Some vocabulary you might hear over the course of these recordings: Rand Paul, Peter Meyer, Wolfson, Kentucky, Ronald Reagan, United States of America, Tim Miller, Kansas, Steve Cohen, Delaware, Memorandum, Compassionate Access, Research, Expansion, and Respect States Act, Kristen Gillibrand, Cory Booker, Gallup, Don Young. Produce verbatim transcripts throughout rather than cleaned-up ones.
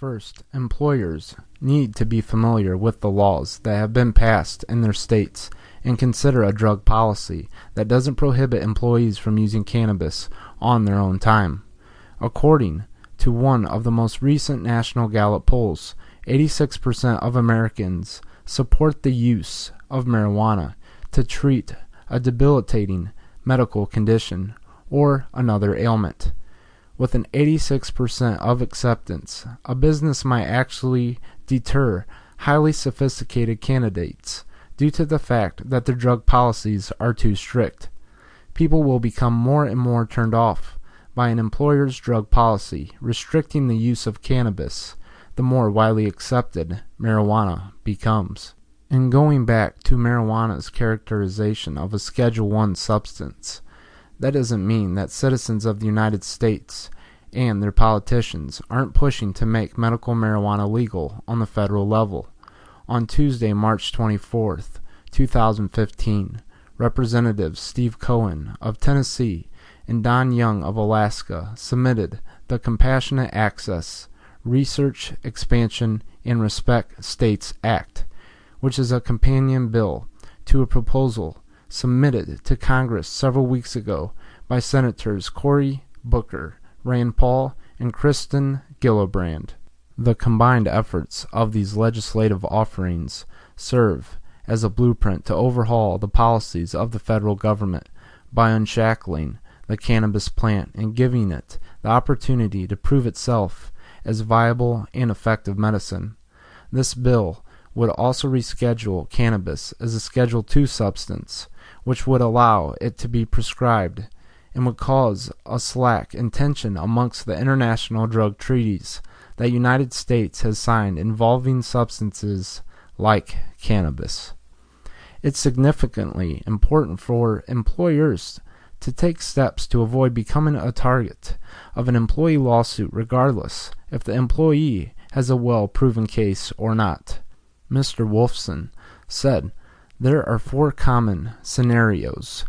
First, employers need to be familiar with the laws that have been passed in their states and consider a drug policy that doesn't prohibit employees from using cannabis on their own time. According to one of the most recent national Gallup polls, eighty-six percent of Americans support the use of marijuana to treat a debilitating medical condition or another ailment. With an eighty-six percent of acceptance, a business might actually deter highly sophisticated candidates due to the fact that their drug policies are too strict. People will become more and more turned off by an employer's drug policy restricting the use of cannabis the more widely accepted marijuana becomes. And going back to marijuana's characterization of a Schedule One substance, that doesn't mean that citizens of the United States and their politicians aren't pushing to make medical marijuana legal on the federal level. On Tuesday, March twenty-fourth, two thousand fifteen, Representatives Steve Cohen of Tennessee and Don Young of Alaska submitted the Compassionate Access, Research, Expansion, and Respect States Act, which is a companion bill to a proposal submitted to Congress several weeks ago by Senators Cory Booker, Rand Paul, and Kristen Gillibrand. The combined efforts of these legislative offerings serve as a blueprint to overhaul the policies of the federal government by unshackling the cannabis plant and giving it the opportunity to prove itself as viable and effective medicine. This bill would also reschedule cannabis as a Schedule Two substance, which would allow it to be prescribed and would cause a slack in tension amongst the international drug treaties that United States has signed involving substances like cannabis. It's significantly important for employers to take steps to avoid becoming a target of an employee lawsuit regardless if the employee has a well-proven case or not. Mister Wolfson said, "There are four common scenarios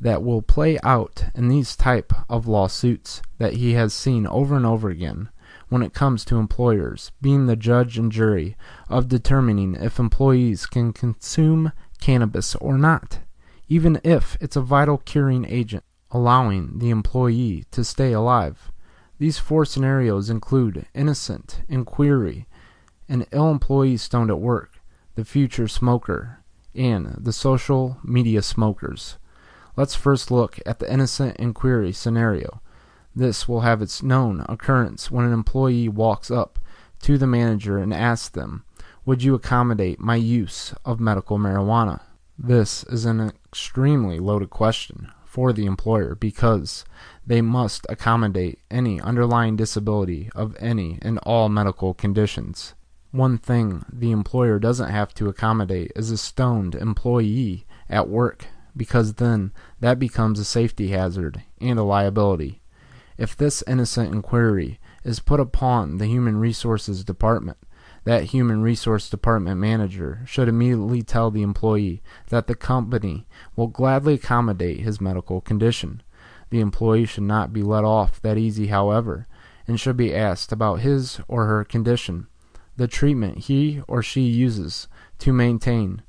that will play out in these type of lawsuits that he has seen over and over again when it comes to employers being the judge and jury of determining if employees can consume cannabis or not, even if it's a vital curing agent, allowing the employee to stay alive. These four scenarios include innocent inquiry, an ill employee stoned at work, the future smoker, and the social media smokers." Let's first look at the innocent inquiry scenario. This will have its known occurrence when an employee walks up to the manager and asks them, "Would you accommodate my use of medical marijuana?" This is an extremely loaded question for the employer because they must accommodate any underlying disability of any and all medical conditions. One thing the employer doesn't have to accommodate is a stoned employee at work, because then that becomes a safety hazard and a liability. If this innocent inquiry is put upon the Human Resources Department, that Human Resource Department manager should immediately tell the employee that the company will gladly accommodate his medical condition. The employee should not be let off that easy, however, and should be asked about his or her condition, the treatment he or she uses to maintain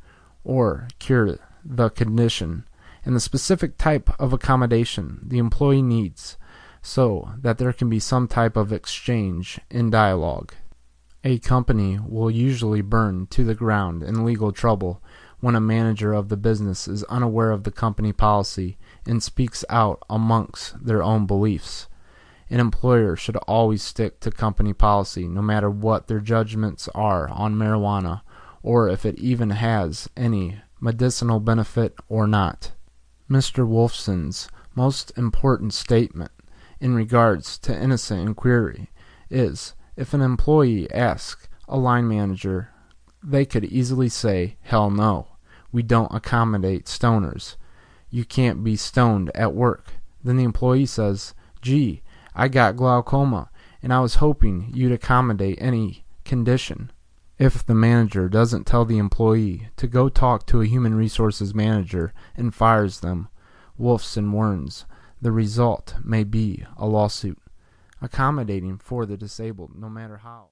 or cure the condition, and the specific type of accommodation the employee needs so that there can be some type of exchange and dialogue. A company will usually burn to the ground in legal trouble when a manager of the business is unaware of the company policy and speaks out amongst their own beliefs. An employer should always stick to company policy no matter what their judgments are on marijuana or if it even has any medicinal benefit or not. Mister Wolfson's most important statement in regards to innocent inquiry is, if an employee asks a line manager, they could easily say, "Hell no, we don't accommodate stoners. You can't be stoned at work." Then the employee says, "Gee, I got glaucoma, and I was hoping you'd accommodate any condition." If the manager doesn't tell the employee to go talk to a human resources manager and fires them, Wolfson warns, the result may be a lawsuit. Accommodating for the disabled, no matter how.